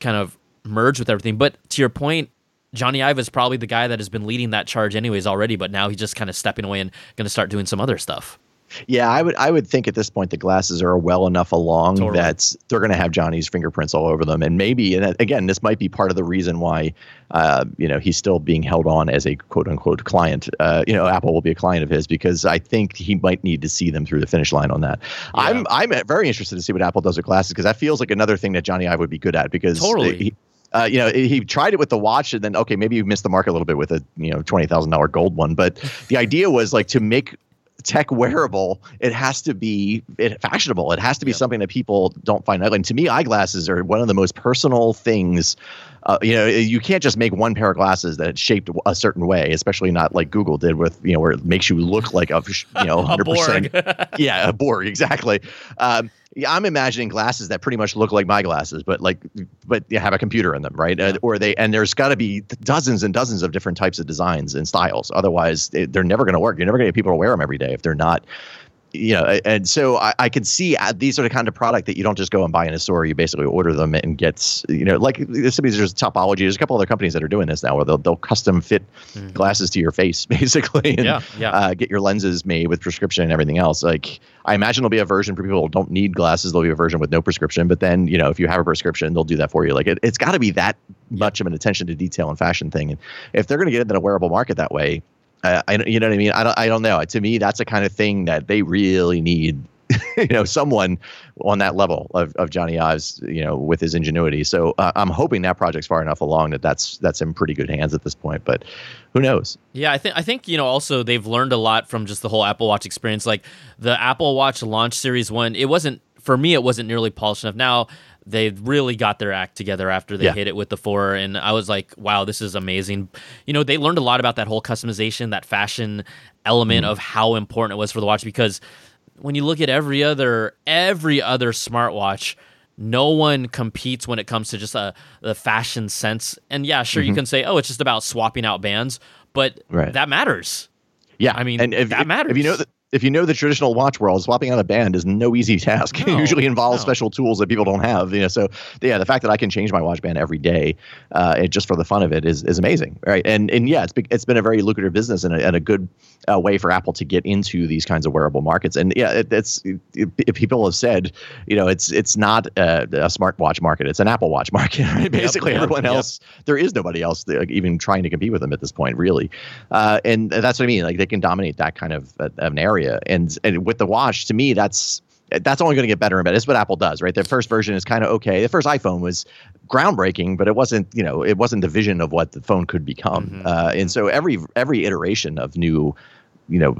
kind of merge with everything? But to your point, Jony Ive is probably the guy that has been leading that charge anyways already, but now he's just kind of stepping away and going to start doing some other stuff. Yeah, I would I would think at this point the glasses are well enough along totally. that they're going to have Johnny's fingerprints all over them. And maybe, and again, this might be part of the reason why, uh, you know, he's still being held on as a quote unquote client. Uh, you know, Apple will be a client of his, because I think he might need to see them through the finish line on that. Yeah. I'm I'm very interested to see what Apple does with glasses, because that feels like another thing that Jony Ive would be good at, because totally. He, Uh, you know, he tried it with the watch, and then, okay, maybe you missed the mark a little bit with a, you know, twenty thousand dollars gold one. But the idea was like, to make tech wearable, it has to be it, fashionable. It has to be yep. something that people don't find ugly. And to me, eyeglasses are one of the most personal things. Uh, you know, you can't just make one pair of glasses that's shaped a certain way, especially not like Google did with, you know, where it makes you look like a, you know, one hundred percent. A Borg. Yeah, a Borg, exactly. Um, yeah, I'm imagining glasses that pretty much look like my glasses, but like, but you have a computer in them, right? Yeah. Uh, or they, and there's got to be dozens and dozens of different types of designs and styles. Otherwise, they, they're never going to work. You're never going to get people to wear them every day if they're not. You know, and so I, I can see these are the kind of product that you don't just go and buy in a store. You basically order them and get, you know, like this. There's Topology. There's a couple other companies that are doing this now, where they'll they'll custom fit mm. glasses to your face, basically, and yeah, yeah. Uh, get your lenses made with prescription and everything else. Like, I imagine there'll be a version for people who don't need glasses. There'll be a version with no prescription. But then, you know, if you have a prescription, they'll do that for you. Like, it, it's got to be that much of an attention to detail and fashion thing. And if they're going to get into the wearable market that way, Uh, I, you know what I mean? I don't, I don't know. To me, that's the kind of thing that they really need you know, someone on that level of, of Jony Ive's, you know, with his ingenuity. So uh, I'm hoping that project's far enough along that that's that's in pretty good hands at this point. But who knows? Yeah, I think I think you know. Also, they've learned a lot from just the whole Apple Watch experience. Like the Apple Watch launch series one, it wasn't for me. It wasn't nearly polished enough. Now they really got their act together after they yeah. hit it with the four, and I was like, wow, this is amazing. You know, they learned a lot about that whole customization, that fashion element mm. of how important it was for the watch, because when you look at every other every other smartwatch, no one competes when it comes to just a, the fashion sense. And yeah, sure, mm-hmm. you can say, oh, it's just about swapping out bands, but right. that matters. Yeah, I mean, and if, that if, matters. If you know that. If you know the traditional watch world, swapping out a band is no easy task. No, it usually involves no. special tools that people don't have. You know, so yeah, the fact that I can change my watch band every day, uh, it, just for the fun of it, is is amazing, right? And and yeah, it's be, it's been a very lucrative business and a, and a good uh, way for Apple to get into these kinds of wearable markets. And yeah, it, it's it, it, people have said, you know, it's it's not a, a smartwatch market; it's an Apple Watch market. Right? Basically, yep, everyone yep. else, there is nobody else that, even trying to compete with them at this point, really. Uh, and that's what I mean; like they can dominate that kind of, uh, of an area. And and with the watch, to me, that's that's only going to get better and better. It's what Apple does, right? Their first version is kind of okay. The first iPhone was groundbreaking, but it wasn't, you know, it wasn't the vision of what the phone could become. Mm-hmm. Uh, and so every every iteration of new, you know,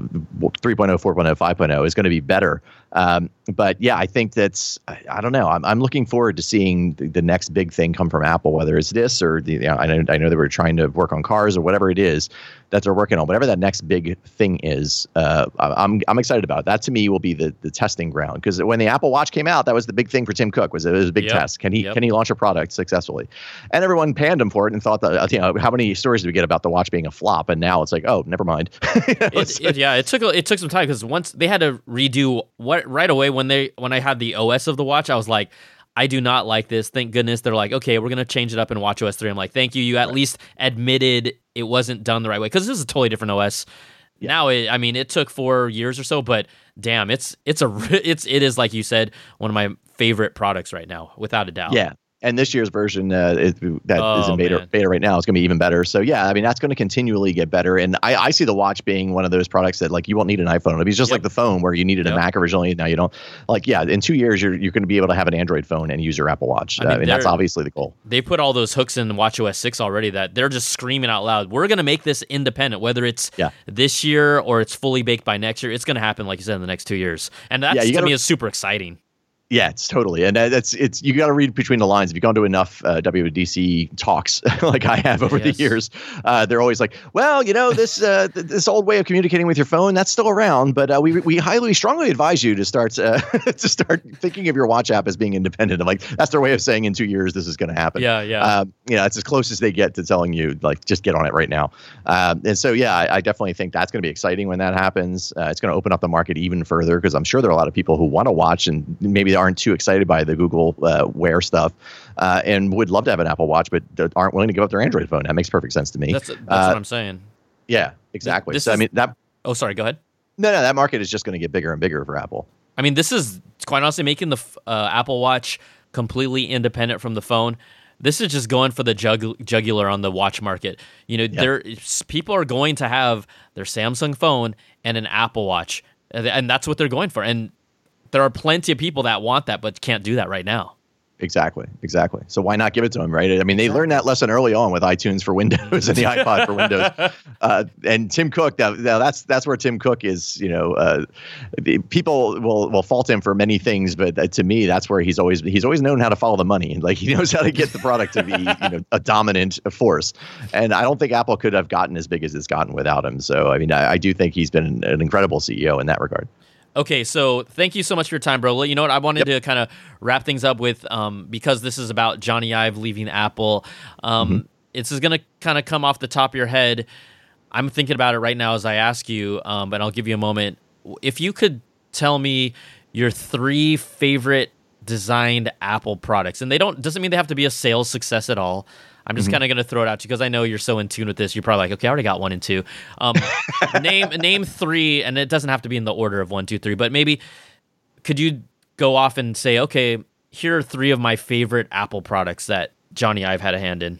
three point oh, four point oh, five point oh is going to be better. Um, but yeah, I think that's, I, I don't know. I'm I'm looking forward to seeing the, the next big thing come from Apple, whether it's this or the, you know, I know, I know they were trying to work on cars or whatever it is that they're working on, whatever that next big thing is. Uh, I'm, I'm excited about it. That to me will be the, the testing ground. Cause when the Apple Watch came out, that was the big thing for Tim Cook, was it was a big yep. test. Can he, yep. can he launch a product successfully? And everyone panned him for it and thought that, you know, how many stories did we get about the watch being a flop? And now it's like, oh, never mind. You know, it, it, yeah. It took, it took some time because once they had to redo what, right away when they when I had the O S of the watch, I was like, I do not like this. Thank goodness they're like, okay, we're gonna change it up in watch O S three. I'm like, thank you. You at right. least admitted it wasn't done the right way, because this is a totally different O S. Yeah. Now, it, I mean, it took four years or so, but damn, it's it's a it's it is like you said, one of my favorite products right now, without a doubt. Yeah. And this year's version uh, is, that oh, is in beta, beta right now is going to be even better. So yeah, I mean, that's going to continually get better. And I, I see the watch being one of those products that, like, you won't need an iPhone. It'll be just yep. like the phone where you needed yep. a Mac originally. Now you don't. Like, yeah, in two years, you're you're going to be able to have an Android phone and use your Apple Watch. I mean, uh, and that's obviously the goal. They put all those hooks in watch O S six already that they're just screaming out loud. We're going to make this independent, whether it's yeah. this year or it's fully baked by next year. It's going to happen, like you said, in the next two years. And that, yeah, to gotta, me, is super exciting. Yeah, it's totally. And that's it's you got to read between the lines. If you've gone to enough uh, W W D C talks like I have over yes. the years, uh, they're always like, well, you know, this uh, th- this old way of communicating with your phone, that's still around. But uh, we we highly strongly advise you to start uh, to start thinking of your watch app as being independent. I'm like, that's their way of saying in two years this is going to happen. Yeah, yeah. Um, you know, it's as close as they get to telling you, like, just get on it right now. Um, and so, yeah, I, I definitely think that's going to be exciting when that happens. Uh, it's going to open up the market even further, because I'm sure there are a lot of people who want to watch and maybe aren't too excited by the Google uh, Wear stuff uh, and would love to have an Apple Watch, but aren't willing to give up their Android phone. That makes perfect sense to me. That's, that's uh, what I'm saying. Yeah, exactly. This so is, I mean, that. Oh, sorry. Go ahead. No, no, that market is just going to get bigger and bigger for Apple. I mean, this is quite honestly making the uh, Apple Watch completely independent from the phone. This is just going for the jug- jugular on the watch market. You know, yep. there people are going to have their Samsung phone and an Apple Watch, and that's what they're going for. And there are plenty of people that want that, but can't do that right now. Exactly, exactly. So why not give it to them, right? I mean, they exactly. learned that lesson early on with iTunes for Windows and the iPod for Windows. Uh, and Tim Cook, now that, that's that's where Tim Cook is, you know, uh, the, people will, will fault him for many things, but uh, to me, that's where he's always he's always known how to follow the money. Like, he knows how to get the product to be you know, a dominant force. And I don't think Apple could have gotten as big as it's gotten without him. So, I mean, I, I do think he's been an, an incredible C E O in that regard. Okay, so thank you so much for your time, bro. You know what? I wanted yep. to kind of wrap things up with, um, because this is about Jony Ive leaving Apple. Um, mm-hmm. This is going to kind of come off the top of your head. I'm thinking about it right now as I ask you, um, but I'll give you a moment. If you could tell me your three favorite designed Apple products, and they don't doesn't mean they have to be a sales success at all. I'm just mm-hmm. kind of going to throw it out to you because I know you're so in tune with this. You're probably like, okay, I already got one and two. Um, name name three, and it doesn't have to be in the order of one, two, three, but maybe could you go off and say, okay, here are three of my favorite Apple products that Jony Ive had a hand in?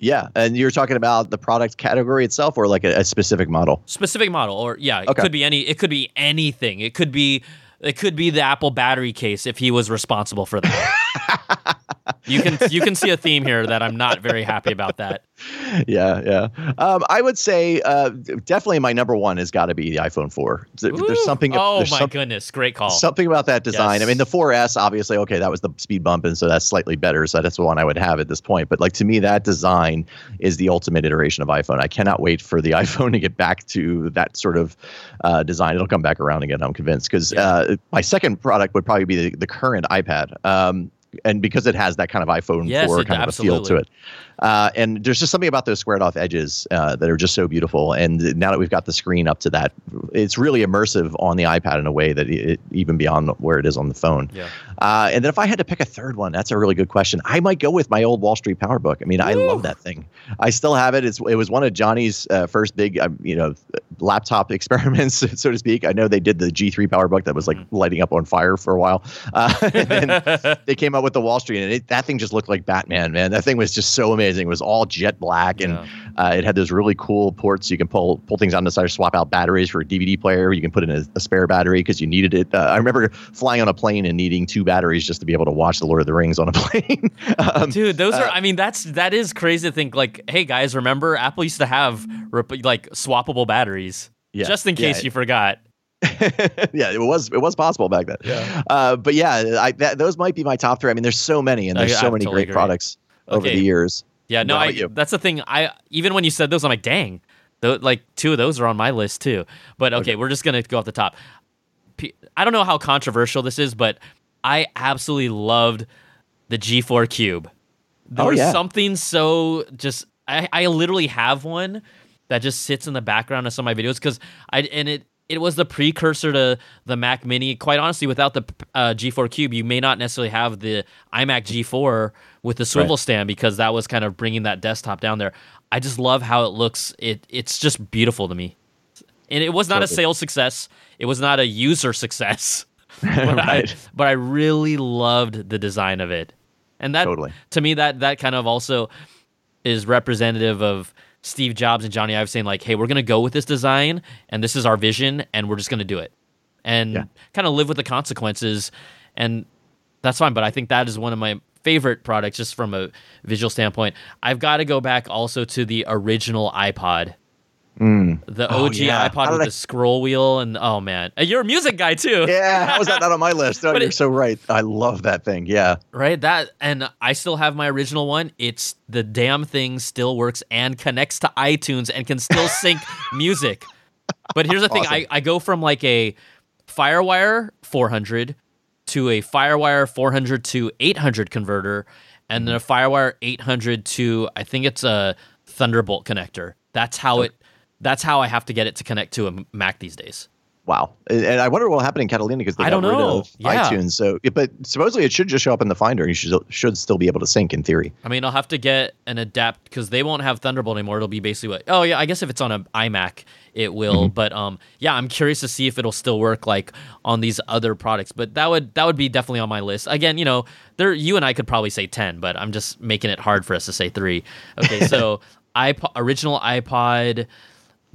Yeah, and you're talking about the product category itself, or like a, a specific model? Specific model, or yeah, it okay. could be any. It could be anything. It could be It could be the Apple battery case if he was responsible for that. You can you can see a theme here that I'm not very happy about that. Yeah, yeah. Um, I would say uh, definitely my number one has got to be the iPhone four. There's Ooh. something. Oh, there's my some, goodness. Great call. Something about that design. Yes. I mean, the four S, obviously, okay, that was the speed bump, and so that's slightly better. So that's the one I would have at this point. But like to me, that design is the ultimate iteration of iPhone. I cannot wait for the iPhone to get back to that sort of uh, design. It'll come back around again, I'm convinced, because yeah. uh, my second product would probably be the, the current iPad. Um And because it has that kind of iPhone yes, four kind absolutely. of a feel to it. Uh, and there's just something about those squared off edges uh, that are just so beautiful. And now that we've got the screen up to that, it's really immersive on the iPad in a way that it, even beyond where it is on the phone. Yeah. Uh, and then if I had to pick a third one, that's a really good question. I might go with my old Wall Street Power book. I mean, Woo. I love that thing. I still have it. It's, it was one of Johnny's uh, first big, uh, you know, laptop experiments, so to speak. I know they did the G three Power book that was like mm-hmm. lighting up on fire for a while. Uh, and then they came up with the Wall Street, and it, that thing just looked like Batman, man. That thing was just so amazing. It was all jet black, and yeah. uh, it had those really cool ports. You can pull pull things on the side, swap out batteries for a D V D player. You can put in a, a spare battery because you needed it. Uh, I remember flying on a plane and needing two batteries just to be able to watch The Lord of the Rings on a plane. um, Dude, those uh, are, I mean, that's that is crazy to think, like, hey, guys, remember Apple used to have, rep- like, swappable batteries yeah, just in case yeah, you forgot. yeah, it was it was possible back then. Yeah. Uh, but yeah, I, that, those might be my top three. I mean, there's so many, and there's I, so I many totally great agree. products okay. over the years. Yeah, no, I, that's the thing. I even when you said those, I'm like, dang, th- like two of those are on my list too. But okay, okay, we're just gonna go off the top. P- I don't know how controversial this is, but I absolutely loved the G four Cube. There oh, was yeah. something so just. I, I literally have one that just sits in the background of some of my videos because I and it. It was the precursor to the Mac Mini. Quite honestly, without the uh, G four Cube, you may not necessarily have the iMac G four with the swivel right. stand because that was kind of bringing that desktop down there. I just love how it looks. It It's just beautiful to me. And it was not Perfect. a sales success. It was not a user success. But, right. I, but I really loved the design of it. And that, totally. to me, that that kind of also is representative of Steve Jobs and Jony Ive saying, like, hey, we're going to go with this design, and this is our vision, and we're just going to do it. And yeah. kind of live with the consequences, and that's fine. But I think that is one of my favorite products just from a visual standpoint. I've got to go back also to the original iPod. Mm. The O G oh, yeah. iPod with I... the scroll wheel, and oh, man. You're a music guy, too. Yeah, how is that not on my list? Oh, but you're it, so right. I love that thing, yeah. Right, that, and I still have my original one. It's the damn thing still works and connects to iTunes and can still sync music. But here's the thing. Awesome. I, I go from like a FireWire four hundred to a FireWire four hundred to eight hundred converter, and then a FireWire eight hundred to, I think it's a Thunderbolt connector. That's how okay. it... That's how I have to get it to connect to a Mac these days. Wow. And I wonder what will happen in Catalina because they I got rid of yeah. iTunes. So, but supposedly it should just show up in the Finder. You should should still be able to sync in theory. I mean, I'll have to get an adapt because they won't have Thunderbolt anymore. It'll be basically what, oh, yeah, I guess if it's on an iMac, it will. Mm-hmm. But um, yeah, I'm curious to see if it'll still work like on these other products. But that would that would be definitely on my list. Again, you know, there you and I could probably say ten, but I'm just making it hard for us to say three. Okay, so... iPod, original iPod,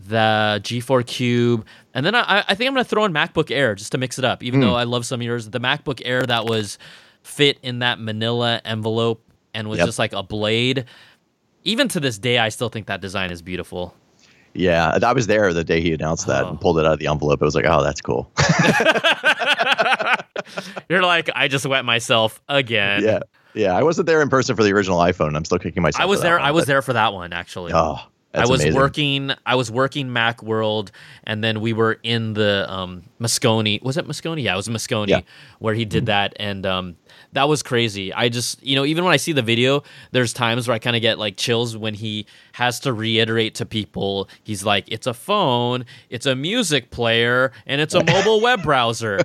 the G four Cube, and then I, I think I'm going to throw in MacBook Air just to mix it up, even mm. though I love some of yours. The MacBook Air that was fit in that manila envelope and was yep. just like a blade. Even to this day, I still think that design is beautiful. Yeah, I was there the day he announced that oh. and pulled it out of the envelope. It was like, oh, that's cool. You're like, I just wet myself again. Yeah. Yeah, I wasn't there in person for the original iPhone. I'm still kicking myself. I was there. One, I was there for that one actually. Oh, that's I was amazing. working. I was working Macworld, and then we were in the um, Moscone. Was it Moscone? Yeah, it was Moscone yeah. where he did that, and um, that was crazy. I just, you know, even when I see the video, there's times where I kind of get like chills when he has to reiterate to people. He's like, "It's a phone, it's a music player, and it's a mobile web browser."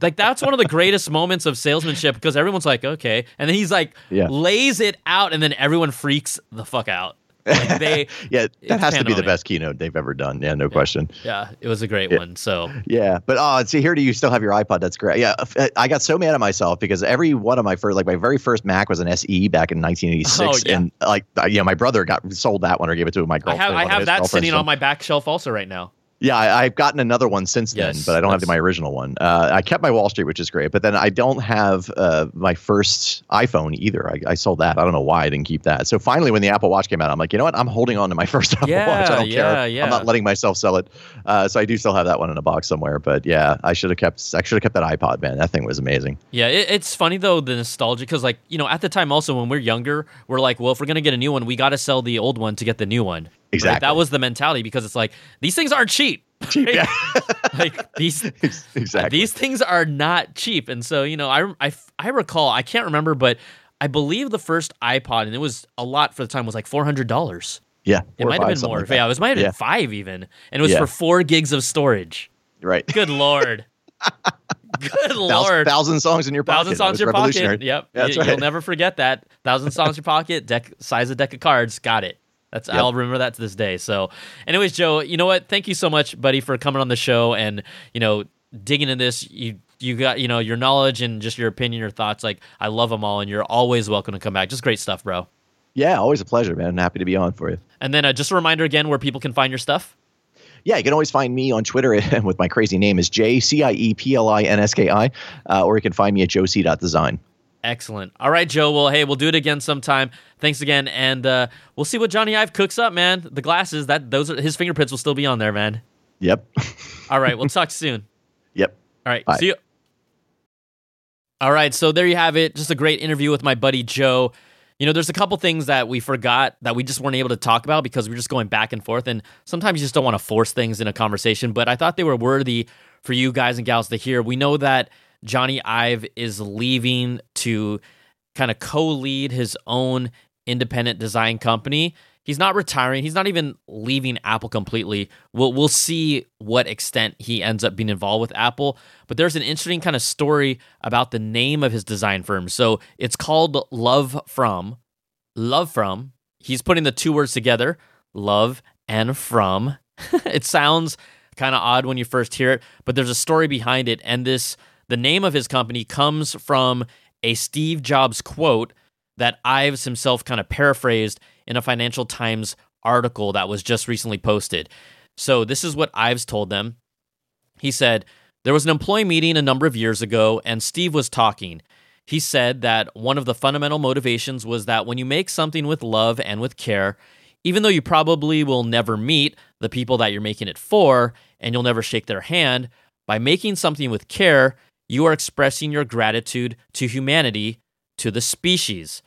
Like, that's one of the greatest moments of salesmanship because everyone's like, okay. And then he's like, yeah. lays it out, and then everyone freaks the fuck out. Like they, yeah, that has to be the it. best keynote they've ever done. Yeah, no yeah. question. Yeah, it was a great yeah. one. So yeah, but oh, see here, do you still have your iPod? That's great. Yeah, I got so mad at myself because every one of my first, like my very first Mac was an S E back in nineteen eighty-six, oh, yeah. and like you know, my brother got sold that one or gave it to my girlfriend. I have, I have that sitting on my back shelf also right now. Yeah, I, I've gotten another one since yes, then, but I don't yes. have my original one. Uh, I kept my Wall Street, which is great, but then I don't have uh, my first iPhone either. I, I sold that. I don't know why I didn't keep that. So finally, when the Apple Watch came out, I'm like, you know what? I'm holding on to my first Apple yeah, Watch. I don't yeah, care. Yeah. I'm not letting myself sell it. Uh, so I do still have that one in a box somewhere. But yeah, I should have kept. I should have kept that iPod, man. That thing was amazing. Yeah, it, it's funny though, the nostalgia, because like you know, at the time also when we're younger, we're like, well, if we're gonna get a new one, we got to sell the old one to get the new one. Exactly. Right? That was the mentality, because it's like, these things aren't cheap. cheap right? yeah. Like these exactly. These things are not cheap. And so, you know, I, I, I recall, I can't remember, but I believe the first iPod, and it was a lot for the time, was like four hundred dollars. Yeah. It might have been more. Like yeah, it was might have been yeah. five even. And it was yeah. for four gigs of storage. Right. Good Lord. Good Lord. Thousand songs in your pocket. Thousand songs in your pocket. Yep. Yeah, you, right. You'll never forget that. Thousand songs in your pocket, deck size of deck of cards. Got it. That's yep. I'll remember that to this day. So anyways, Joe, you know what? Thank you so much, buddy, for coming on the show and, you know, digging into this. You you got, you know, your knowledge and just your opinion, your thoughts. Like, I love them all, and you're always welcome to come back. Just great stuff, bro. Yeah, always a pleasure, man. I'm happy to be on for you. And then uh, just a reminder again where people can find your stuff. Yeah, you can always find me on Twitter with my crazy name is J C I E P L I N S K I, uh, or you can find me at joe c dot design. Excellent. All right, Joe. Well, hey, we'll do it again sometime. Thanks again, and uh, we'll see what Jony Ive cooks up, man. The glasses, that those are, his fingerprints will still be on there, man. Yep. All right, we'll talk soon. Yep. All right, bye. See you. All right, so there you have it. Just a great interview with my buddy Joe. You know, there's a couple things that we forgot that we just weren't able to talk about because we were just going back and forth, and sometimes you just don't want to force things in a conversation, but I thought they were worthy for you guys and gals to hear. We know that Jony Ive is leaving to kind of co-lead his own independent design company. He's not retiring. He's not even leaving Apple completely. We'll, we'll see what extent he ends up being involved with Apple. But there's an interesting kind of story about the name of his design firm. So it's called Love From. Love From. He's putting the two words together, love and from. It sounds kind of odd when you first hear it, but there's a story behind it. And this The name of his company comes from a Steve Jobs quote that Ives himself kind of paraphrased in a Financial Times article that was just recently posted. So this is what Ives told them. He said, "There was an employee meeting a number of years ago, and Steve was talking. He said that one of the fundamental motivations was that when you make something with love and with care, even though you probably will never meet the people that you're making it for, and you'll never shake their hand, by making something with care, you are expressing your gratitude to humanity, to the species."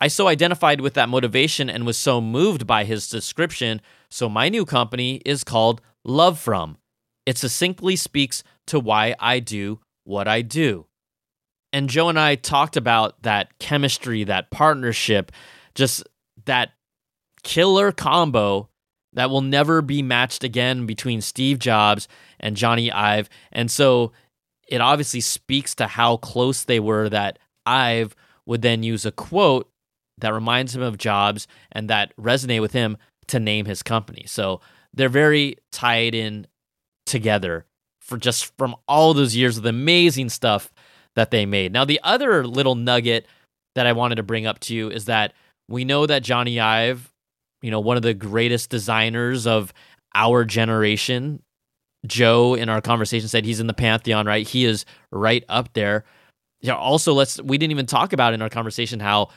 I so identified with that motivation and was so moved by his description, so my new company is called Love From. It succinctly speaks to why I do what I do. And Joe and I talked about that chemistry, that partnership, just that killer combo that will never be matched again between Steve Jobs and Jony Ive. And so it obviously speaks to how close they were that Ive would then use a quote that reminds him of Jobs and that resonate with him to name his company. So they're very tied in together for just from all those years of the amazing stuff that they made. Now, the other little nugget that I wanted to bring up to you is that we know that Jony Ive, you know, one of the greatest designers of our generation, Joe, in our conversation, said he's in the pantheon, right? He is right up there. Yeah. Also, let's we didn't even talk about in our conversation how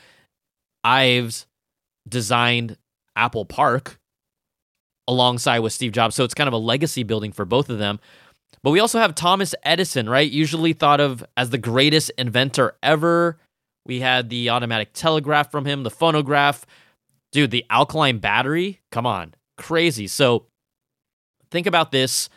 Ives designed Apple Park alongside with Steve Jobs, so it's kind of a legacy building for both of them. But we also have Thomas Edison, right? Usually thought of as the greatest inventor ever. We had the automatic telegraph from him, the phonograph, dude, the alkaline battery. Come on, crazy. So think about this.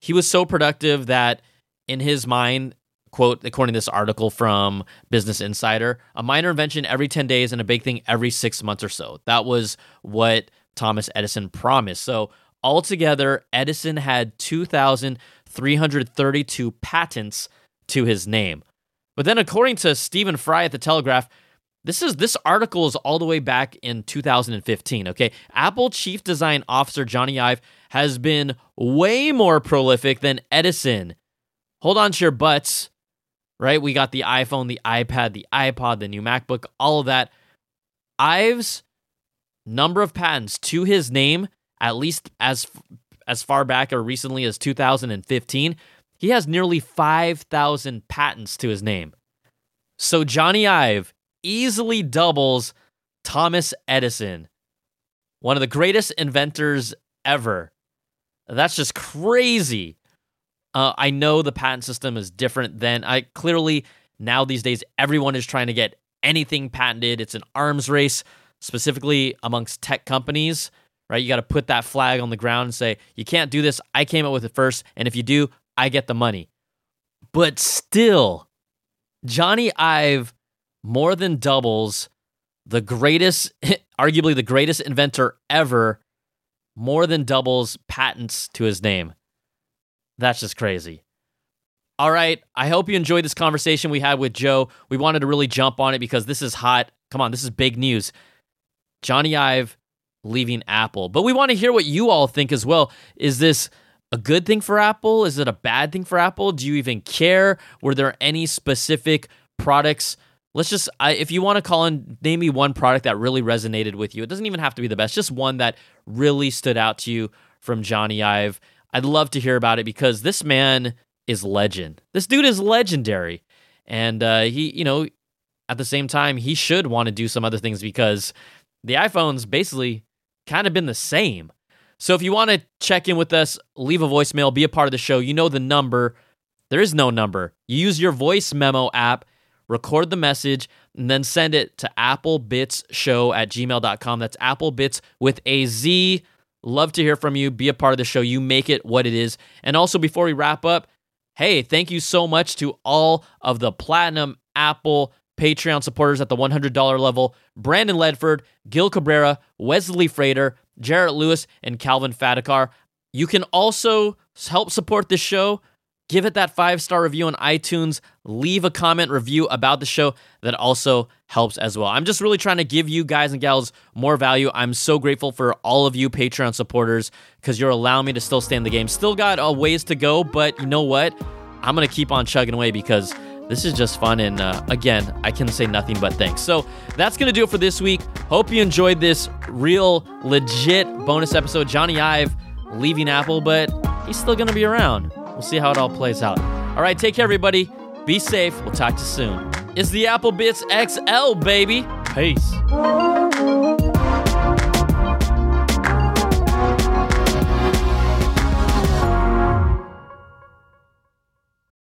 He was so productive that in his mind, quote, according to this article from Business Insider, a minor invention every ten days and a big thing every six months or so. That was what Thomas Edison promised. So altogether, Edison had two thousand three hundred thirty-two patents to his name. But then according to Stephen Fry at the Telegraph, This is this article is all the way back in two thousand fifteen, okay? Apple Chief Design Officer Jony Ive has been way more prolific than Edison. Hold on to your butts, right? We got the iPhone, the iPad, the iPod, the new MacBook, all of that. Ive's number of patents to his name, at least as as far back or recently as two thousand fifteen, he has nearly five thousand patents to his name. So Jony Ive easily doubles Thomas Edison, one of the greatest inventors ever. That's just crazy. Uh, I know the patent system is different than I clearly now these days, everyone is trying to get anything patented. It's an arms race, specifically amongst tech companies, right? You got to put that flag on the ground and say, you can't do this. I came up with it first. And if you do, I get the money. But still, Jony Ive more than doubles the greatest, arguably the greatest inventor ever, more than doubles patents to his name. That's just crazy. All right, I hope you enjoyed this conversation we had with Joe. We wanted to really jump on it because this is hot. Come on, this is big news. Jony Ive leaving Apple. But we want to hear what you all think as well. Is this a good thing for Apple? Is it a bad thing for Apple? Do you even care? Were there any specific products? Let's just, I, if you want to call in, name me one product that really resonated with you. It doesn't even have to be the best, just one that really stood out to you from Jony Ive. I'd love to hear about it because this man is legend. This dude is legendary. And uh, he, you know, at the same time, he should want to do some other things because the iPhone's basically kind of been the same. So if you want to check in with us, leave a voicemail, be a part of the show. You know the number. There is no number. You use your voice memo app, record the message, and then send it to applebitsshow at gmail dot com. That's applebits with a Z. Love to hear from you. Be a part of the show. You make it what it is. And also, before we wrap up, hey, thank you so much to all of the Platinum Apple Patreon supporters at the one hundred dollars level. Brandon Ledford, Gil Cabrera, Wesley Frater, Jarrett Lewis, and Calvin Fadakar. You can also help support this show. Give it that five-star review on iTunes. Leave a comment review about the show. That also helps as well. I'm just really trying to give you guys and gals more value. I'm so grateful for all of you Patreon supporters because you're allowing me to still stay in the game. Still got a ways to go, but you know what? I'm going to keep on chugging away because this is just fun. And uh, again, I can say nothing but thanks. So that's going to do it for this week. Hope you enjoyed this real, legit bonus episode. Jony Ive leaving Apple, but he's still going to be around. We'll see how it all plays out. All right, take care, everybody. Be safe. We'll talk to you soon. It's the Apple Bits X L, baby. Peace.